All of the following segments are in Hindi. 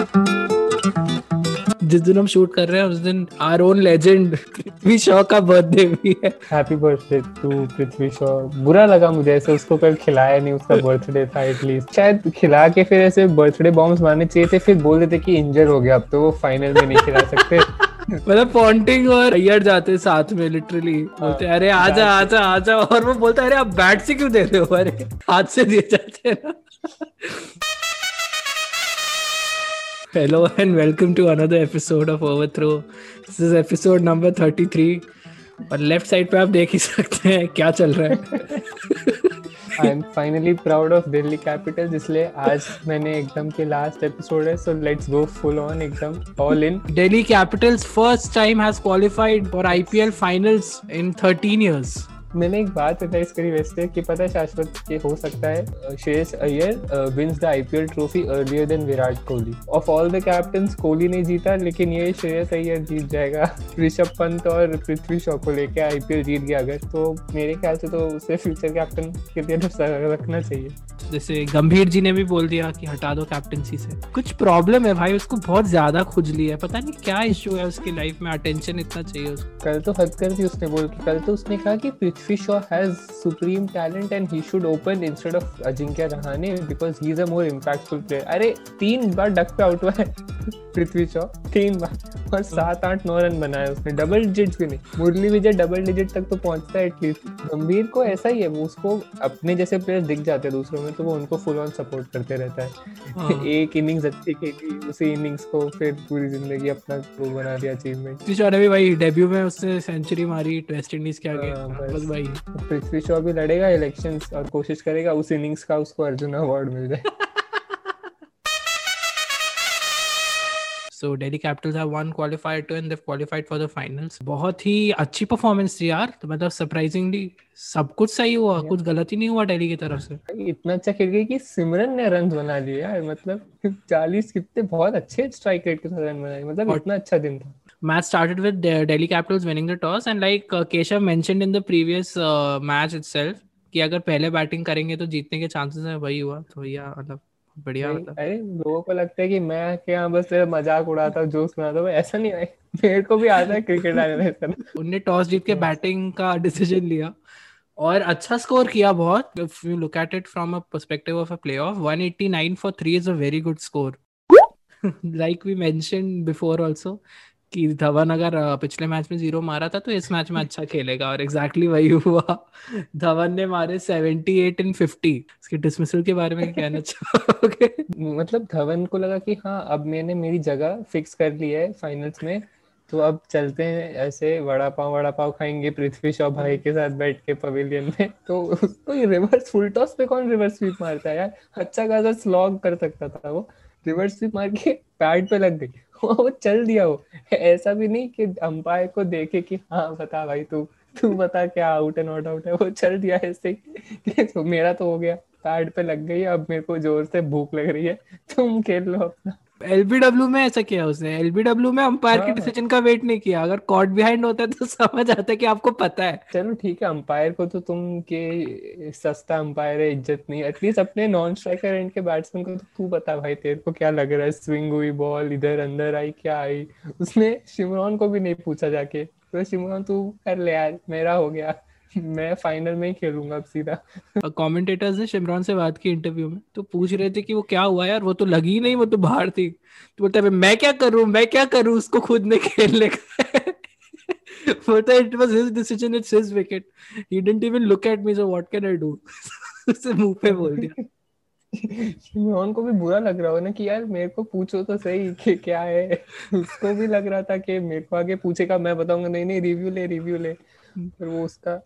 जिस दिन हम शूट कर रहे हैं उस दिन our own legend Prithvi Shaw का बर्थडे भी है। Happy birthday to Prithvi Shaw. बुरा लगा मुझे ऐसे, उसको कल खिलाया नहीं, उसका बर्थडे था एटलीस्ट। शायद खिला के फिर ऐसे बर्थडे बॉम्ब्स मारने चाहिए थे, फिर बोल देते कि इंजर हो गया, अब तो वो फाइनल में नहीं खिला सकते। मतलब पॉन्टिंग और अय्यर जाते साथ में, लिटरली बोलते अरे आजा आजा आजा, और वो बोलता अरे आप बैट से क्यों दे रहे हो, अरे हाथ से दिए जाते हैं ना। Hello and welcome to another episode of Overthrow. This is episode number 33. और लेफ्ट साइड पे आप देख ही सकते हैं क्या चल रहा है। I am finally proud of Delhi Capitals, इसलिए आज मैंने एकदम के लास्ट एपिसोड है, so let's go full on एकदम all in. Delhi Capitals first time has qualified for IPL finals in 13 years. मैंने एक बात रियलाइज करी वैसे कि पता है शाश्वत, ये हो सकता है Shreyas Iyer wins the IPL trophy earlier than Virat Kohli. Of all the captains Kohli ने जीता, लेकिन ये श्रेयस अय्यर जीत जाएगा। ऋषभ पंत और पृथ्वी शॉ को लेके आईपीएल जीत गया अगर, तो मेरे ख्याल से तो उसे फ्यूचर कैप्टन के लिए रखना चाहिए। जैसे गंभीर जी ने भी बोल दिया कि हटा दो कैप्टनसी से। कुछ प्रॉब्लम है भाई, उसको बहुत ज्यादा खुजली है, पता नहीं क्या इश्यू है उसकी लाइफ में, अटेंशन इतना चाहिए उसको। कल तो हद कर दी उसने बोल के, कल तो उसने कहा कि Prithvi Shaw has supreme talent and he should open instead of Ajinkya Rahane because he is a more impactful player. अरे 3 बार डक पे आउट हुआ है पृथ्वी शॉ, 3 बार, और 7-8-9 रन बनाए उसने, डबल डिजिट भी नहीं। मुरली विजय डबल डिजिट तक तो पहुंचता है एटलीस्ट। गंभीर को ऐसा ही है, वो उसको अपने जैसे प्लेयर दिख जाते हैं दूसरों में तो वो उनको फुल ऑन सपोर्ट करते रहता है। एक इनिंग्स अच्छी खेली, उसी इनिंग्स को फिर पूरी जिंदगी अपना वो बना दिया अचीवमेंट। पृथ्वी शॉ ने भी भाई डेब्यू में उसने सेंचुरी मारी वेस्ट इंडीज के आगे। भाई पृथ्वी शॉ भी लड़ेगा इलेक्शंस और कोशिश करेगा उस इनिंग्स का उसको अर्जुन अवार्ड मिल जाए। So Delhi Capitals have won, qualified to, and they've qualified for the finals. बहुत ही अच्छी परफॉर्मेंस थी यार, तो मतलब surprisingly सब कुछ सही हुआ, कुछ गलत ही नहीं हुआ दिल्ली की तरफ से। इतना अच्छा खेल गई कि सिमरन ने रन बना लिए यार, मतलब 40 कितने बहुत अच्छे स्ट्राइक रेट के साथ रन बनाए, मतलब इतना अच्छा दिन था। Match started with Delhi Capitals winning the toss and like Keshav mentioned in the previous match itself कि अगर पहले बैटिंग करेंगे तो जीतने के चांसेस हैं, वही हुआ। तो या मतलब बढ़िया, मतलब अरे लोगों को लगता है कि मैं क्या बस मजाक उड़ाता हूँ, जोक्स बनाता हूँ, ऐसा नहीं है, मेरे को भी आता है क्रिकेट आने में। उनने टॉस जीत के बैटिंग का डिसीजन लिया और अच्छा स्कोर किया बहुत। If you look at it from a perspective of a playoff, 189 for 3 is a very good score. Like we mentioned before also कि धवन अगर पिछले मैच में 0 मारा था तो इस मैच में अच्छा खेलेगा, और एग्जैक्टली वही हुआ। धवन ने मारे 78 इन 50। इसके डिसमिसल के बारे में कहना चाहोगे? मतलब धवन को लगा कि हाँ अब मैंने मेरी जगह फिक्स कर ली है फाइनल्स में, तो अब चलते हैं ऐसे वड़ा पाव खाएंगे पृथ्वी शॉ भाई के साथ बैठ के पवेलियन में। तो उसको ये रिवर्स फुल टॉस पे कौन रिवर्स स्वीप मारता है यार, अच्छा खासा स्लॉग कर सकता था वो, रिवर्स स्वीप मार के पैड पे लग गई, वो चल दिया। वो ऐसा भी नहीं कि अंपायर को देखे कि हाँ बता भाई तू बता क्या आउट है नॉट आउट है, वो चल दिया ऐसे ही। तो मेरा तो हो गया, पैड पे लग गई, अब मेरे को जोर से भूख लग रही है, तुम खेल लो अपना। LBW में ऐसा किया उसने, LBW में अंपायर के डिसीजन का वेट नहीं किया। अगर कॉट बिहाइंड होता है तो समझ आता है कि आपको पता है, चलो ठीक है अंपायर को तो तुम के सस्ता अंपायर है, इज्जत नहीं, एटलीस्ट अपने नॉन स्ट्राइकर एंड के बैट्समैन को तो तू बता भाई तेरे को क्या लग रहा है, स्विंग हुई बॉल इधर अंदर आई क्या आई। उसने शिमरॉन को भी नहीं पूछा जाके, तो शिमरॉन तू कर ले यार, मेरा हो गया, मैं फाइनल में ही खेलूंगा अब सीधा। कमेंटेटर्स ने शिमरॉन से बात की इंटरव्यू में, तो पूछ रहे थे कि वो क्या हुआ यार, वो तो लगी नहीं, वो तो बाहर थी। तो बोलता है मैं क्या करूं, उसको खुद ने खेलने का। बोलता है it was his decision, it's his wicket, he didn't even look at me, so what can I do. उससे मुंह पे बोल दिया। शिमरॉन को भी बुरा लग रहा हो ना कि यार मेरे को पूछो तो सही कि क्या है, उसको भी लग रहा था कि मेरे को आगे पूछेगा मैं बताऊंगा नहीं रिव्यू ले। पर वो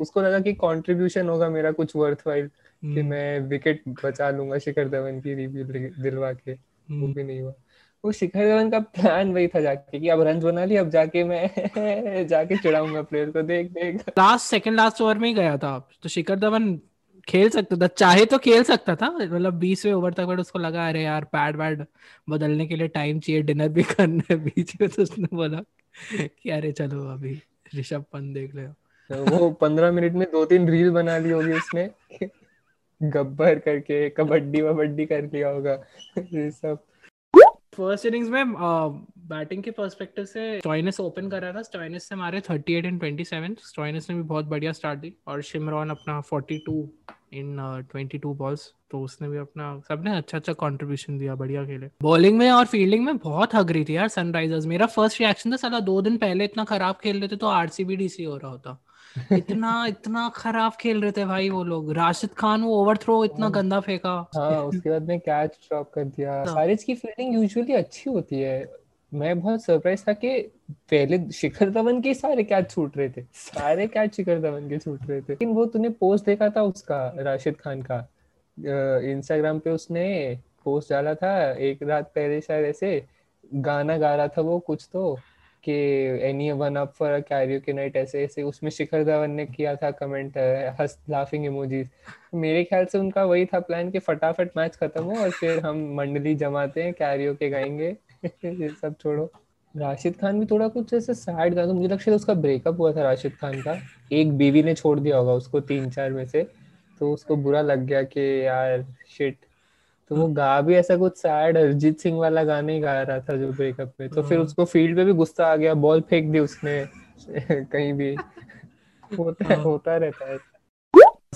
उसको लगा कि कंट्रीब्यूशन होगा मेरा कुछ वर्थवाइल, कि मैं विकेट बचा लूंगा शिखर धवन की रिव्यू दिलवा के, वो भी नहीं हुआ। वो शिखर धवन का प्लान वही था जाके कि अब रन बना लिया, अब जाके मैं जाके चिढ़ाऊंगा प्लेयर को, देख लास्ट ओवर में ही गया था तो शिखर धवन खेल सकता था, चाहे तो खेल सकता था, मतलब 20वें ओवर तक, बट उसको लगा अरे यार पैड बदलने के लिए टाइम चाहिए, डिनर भी करना है बीच में, तो उसने बोला कि अरे चलो अभी ऋषभ पंत देख ले। वो 15 मिनट में 2-3 रील बना ली होगी उसने, गब्बर करके, कबड्डी वबड्डी कर लिया होगा ये सब। फर्स्ट इनिंग्स में बैटिंग के पर्सपेक्टिव से स्टॉइनिस ओपन कर रहा था. स्टॉइनिस से हमारे 38 एंड 27. स्टॉइनिस ने भी बहुत बढ़िया स्टार्ट दी और शिमरॉन अपना 42 इन 22 बॉल्स, तो उसने भी अपना, सबने अच्छा अच्छा कंट्रीब्यूशन दिया, बढ़िया खेले. बॉलिंग में और फील्डिंग में बहुत हगरी थी यार सनराइजर्स. मेरा फर्स्ट रिएक्शन था साला 2 दिन पहले इतना खराब खेल रहे थे तो आरसीबी डीसी हो रहा होता. इतना खराब खेल रहे थे भाई वो लोग. राशिद खान वो ओवरथ्रो इतना गंदा फेंका. हाँ, उसके बाद में कैच ड्रॉप कर दिया. सारिज की फील्डिंग यूजुअली अच्छी होती है. मैं बहुत सरप्राइज था कि पहले शिखर धवन के सारे कैच शिखर धवन के छूट रहे थे. लेकिन वो तूने पोस्ट देखा था उसका, राशिद खान का, इंस्टाग्राम पे उसने पोस्ट डाला था एक रात पहले, शायद ऐसे गाना गा रहा था वो कुछ तो कि anyone up for a karaoke night, ऐसे उसमें शिखर धवन ने किया था कमेंट लाफिंग इमोजीज. मेरे ख्याल से उनका वही था प्लान कि फटाफट मैच खत्म हो और फिर हम मंडली जमाते हैं, karaoke गाएंगे. ये सब छोड़ो. राशिद खान भी थोड़ा कुछ ऐसे सैड गाना, मुझे लगता है उसका ब्रेकअप हुआ था राशिद खान का, एक बीवी ने छोड़ दिया होगा उसको 3-4 में से, तो उसको बुरा लग गया कि यार शिट, तो वो गा भी ऐसा कुछ सैड अरिजीत सिंह वाला गाना ही गा रहा था जो ब्रेकअप में. तो फिर उसको फील्ड पे भी गुस्सा आ गया, बॉल फेंक दी उसने कहीं भी. होता रहता है.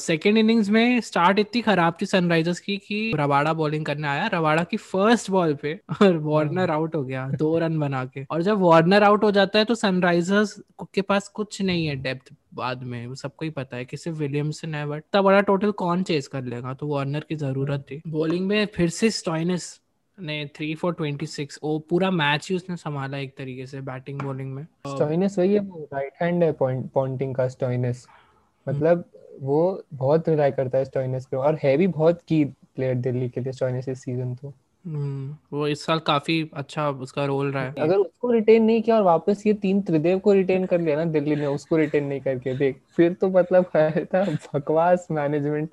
सेकेंड इनिंग्स में स्टार्ट इतनी खराब थी सनराइजर्स की कि रबाड़ा बॉलिंग करने आया. रबाड़ा की फर्स्ट बॉल पे और वार्नर आउट हो गया 2 रन बना के. और जब वार्नर आउट हो जाता है तो सनराइजर्स के पास कुछ नहीं है डेप्थ. बाद में वो सबको ही पता है कि सिर्फ विलियमसन है, बट इतना बड़ा टोटल कौन चेस कर लेगा, तो वार्नर की जरूरत थी. बॉलिंग में फिर से स्टॉइनिस ने 3 for 26. वो पूरा मैच ही उसने संभाला एक तरीके से बैटिंग बॉलिंग में. स्टॉइनिस वही है, राइट हैंड है पॉन्टिंग का स्टॉइनिस, मतलब वो बहुत रिलाई करता है स्टॉइनिस पे और है भी बहुत की प्लेयर दिल्ली के लिए स्टॉइनिस इस सीजन. तो वो इस साल काफी अच्छा उसका रोल रहा है. अगर उसको रिटेन नहीं किया और वापस ये 3 त्रिदेव को रिटेन कर लिया ना दिल्ली ने, उसको रिटेन नहीं करके देख, फिर तो मतलब था बकवास मैनेजमेंट.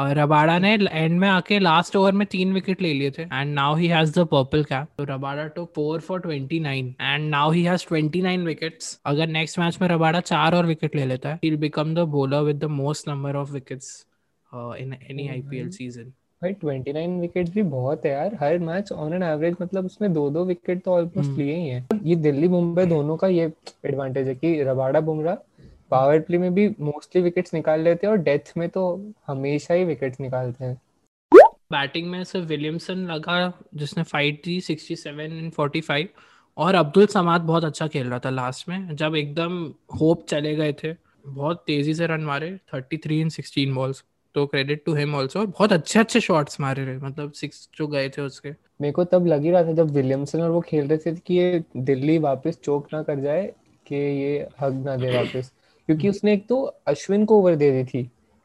और रबाड़ा ने एंड में आके लास्ट ओवर में 3 विकेट ले लिए थे. And now he has the purple cap. तो Rabada took 4 for 29 and now he has 29 wickets. अगर नेक्स्ट मैच में रबाड़ा 4 और विकेट ले लेता है, he will become the bowler with the most number of wickets in any IPL season. भाई 29 विकेट्स भी बहुत है यार. हर मैच ऑन एन एवरेज मतलब उसमें 2-2 विकेट तो ऑलमोस्ट लिए ही है. ये दिल्ली मुंबई दोनों का ये एडवांटेज है कि रबाड़ा बुमराह पावर प्ले में भी मोस्टली विकेट्स निकाल लेते हैं और डेथ में तो हमेशा ही विकेट्स निकालते हैं. बैटिंग में सिर्फ विलियमसन लगा जिसने फाइट दी 67 एंड 45 और अब्दुल समाद बहुत अच्छा खेल रहा था लास्ट में जब एकदम होप चले गए थे. बहुत तेजी से रन मारे 33 एंड 16 बॉल्स, तो क्रेडिट टू हिम ऑल्सो. और बहुत अच्छे अच्छे शॉट्स मारे रहे, मतलब 6 जो गए थे उसके. मेरे को तब लग ही रहा था जब विलियमसन और वो खेल रहे थे कि ये दिल्ली वापस चोक ना कर जाए, कि ये हग ना दे वापस, क्योंकि उसने एक तो अश्विन को ओवर दे दी थी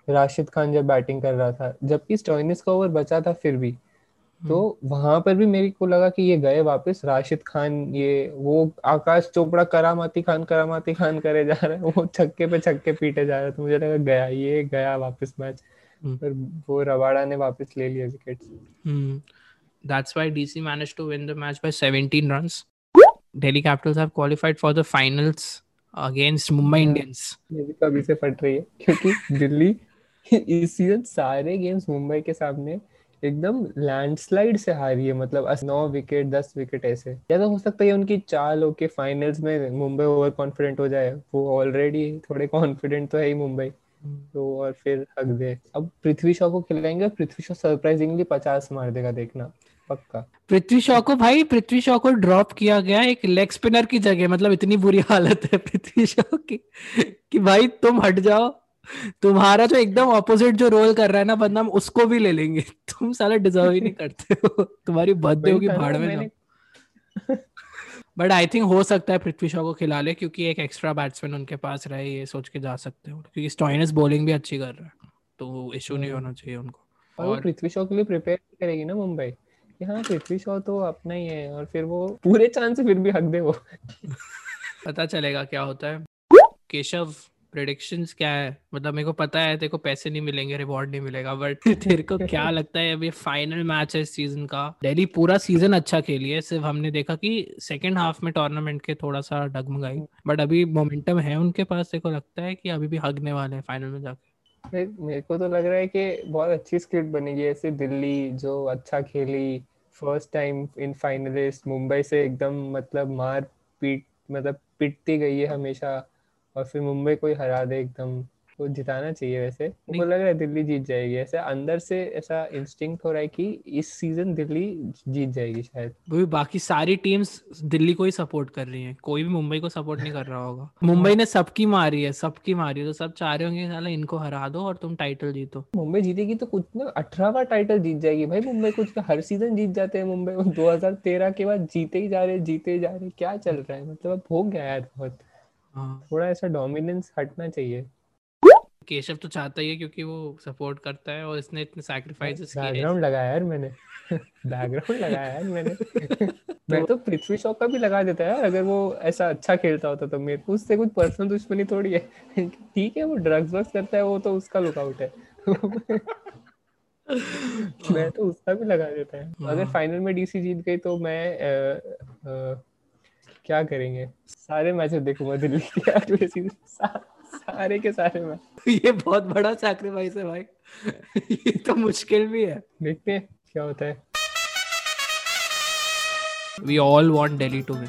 राशिद खान जब बैटिंग कर रहा था, जबकि स्टॉइनिस का ओवर बचा था फिर भी. तो वहां पर भी मेरे को लगा कि ये गए वापस राशिद खान, ये वो आकाश चोपड़ा करामाती खान करे जा रहा है, वो छक्के पे छक्के पीटे जा रहा है. तो मुझे लगा गया, ये गया वापस मैच, पर वो रबाड़ा ने वापस ले लिया wicket. That's why DC manage to win the match by 17 runs. Delhi Capitals have qualified for the finals against Mumbai Indians. ये भी कभी से फट रही है क्योंकि दिल्ली इस सीजन सारे गेम्स मुंबई के सामने एकदम लैंडस्लाइड से हारी है, मतलब 9 विकेट 10 विकेट ऐसे. या तो हो सकता है उनकी चाल हो के फाइनल्स में मुंबई ओवर कॉन्फिडेंट हो जाए, वो ऑलरेडी थोड़े कॉन्फिडेंट तो है ही मुंबई, तो और फिर हग दे. अब पृथ्वी शॉ को खिलाएंगे, पृथ्वी शॉ सरप्राइजिंगली 50 मार देगा, देखना पक्का. पृथ्वी शॉ को ड्रॉप किया गया एक लेग स्पिनर की जगह, मतलब इतनी बुरी हालत है पृथ्वी शॉ की कि भाई तुम हट जाओ, तुम्हारा जो एकदम ऑपोजिट जो रोल कर रहा है ना बंदा, हम उसको भी ले लेंगे, तुम साला डिजर्व ही नहीं करते हो, तुम्हारी बर्थडे होगी भाड़ में. बट आई थिंक हो सकता है पृथ्वी शॉ को खिला ले क्योंकि एक एक्स्ट्रा बैट्समैन उनके पास रहे, ये सोच के जा सकते हो, क्योंकि स्टॉइनिस बॉलिंग भी अच्छी कर रहा है, तो इशू नहीं होना चाहिए उनको. और पृथ्वी शॉ के लिए प्रिपेयर करेगी ना मुंबई, हाँ पृथ्वी शॉ तो अपना ही है, और फिर वो पूरे चांस फिर भी हक दे वो. पता चलेगा क्या होता है. केशव, प्रेडिक्शंस क्या है? मतलब मेरे को पता है तेरे को पैसे नहीं मिलेंगे, रिवॉर्ड नहीं मिलेगा, बट तेरे को क्या लगता है अभी फाइनल मैच है इस सीजन का? दिल्ली पूरा सीजन अच्छा खेली है, सिर्फ हमने देखा कि सेकंड हाफ में टूर्नामेंट के थोड़ा सा डगमगाई, बट अभी मोमेंटम है उनके पास. तेरे को लगता है कि अभी भी हगने वाले हैं फाइनल में जाके? मेरे को तो लग रहा है कि बहुत अच्छी स्क्रिप्ट बनेगी ऐसे, दिल्ली जो अच्छा खेली first time in finalist, Mumbai से एकदम मतलब मार पीट मतलब पिटती गई है हमेशा, और फिर मुंबई को ही हरा दे एकदम, तो जिताना चाहिए। वैसे मुझे लग रहा है दिल्ली जीत जाएगी, ऐसा अंदर से ऐसा इंस्टिंक्ट हो रहा है कि इस सीजन दिल्ली जीत जाएगी शायद। वो भी बाकी सारी टीम्स दिल्ली को ही सपोर्ट कर रही हैं, कोई भी मुंबई को सपोर्ट नहीं कर रहा होगा। मुंबई ने सबकी मारी है तो सब चाह रहे होंगे साला इनको हरा दो और तुम टाइटल जीतो। मुंबई जीतेगी तो कुछ ना 18वां टाइटल जीत जाएगी भाई मुंबई, कुछ हर सीजन जीत जाते हैं मुंबई। 2013 के बाद जीते ही जा रहे, क्या चल रहा है, मतलब हो गया यार बहुत। थोड़ा ऐसा डोमिनेंस हटना चाहिए। केशव तो चाहता ही है क्योंकि वो सपोर्ट करता है और इसने इतने सैक्रिफाइसेस किए। बैकग्राउंड लगाया यार मैंने मैं तो पृथ्वी शॉ का भी लगा देता है अगर वो ऐसा अच्छा खेलता होता तो। मेरे को उससे कुछ पर्सनल दुश्मनी थोड़ी है, ठीक है वो ड्रग्स वर्क करता है वो तो उसका लुकआउट है मैं तो उसका भी लगा देता है। अगर फाइनल में डीसी जीत गई तो मैं क्या करेंगे, सारे मैचेस देखूंगा दिल्ली के, सारे के सारे में। ये बहुत बड़ा सैक्रिफाइस है भाई ये तो मुश्किल भी है, देखते हैं क्या होता है। We all want Delhi to win.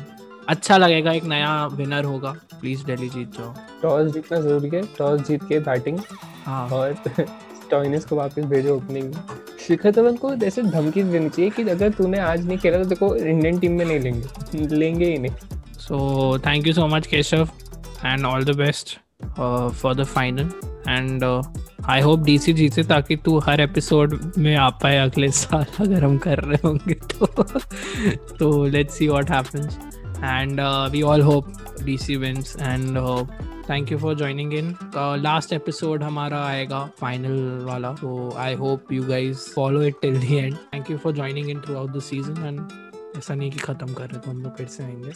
अच्छा लगेगा, एक नया विनर होगा, प्लीज दिल्ली जीत जाओ। टॉस जीतना जरूरी है, टॉस जीत के बैटिंग और स्टॉइनिस को वापस भेजो ओपनिंग। शिखर धवन को ऐसे धमकी देनी चाहिए कि अगर तूने आज नहीं खेला तो देखो इंडियन टीम में नहीं लेंगे ही नहीं। So thank you so much Keshav and all the best for the final and I hope DC जीते ताकि तू हर एपिसोड में आ पाए अगले साल, अगर हम कर रहे होंगे तो let's see what happens and we all hope DC wins and thank you for joining in. Last episode हमारा आएगा फाइनल वाला, तो I hope you guys follow it till the end. Thank you for joining in throughout the season and ऐसा नहीं कि खत्म कर रहे तो हम लोग फिर से आएंगे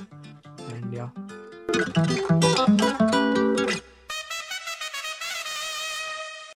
एंड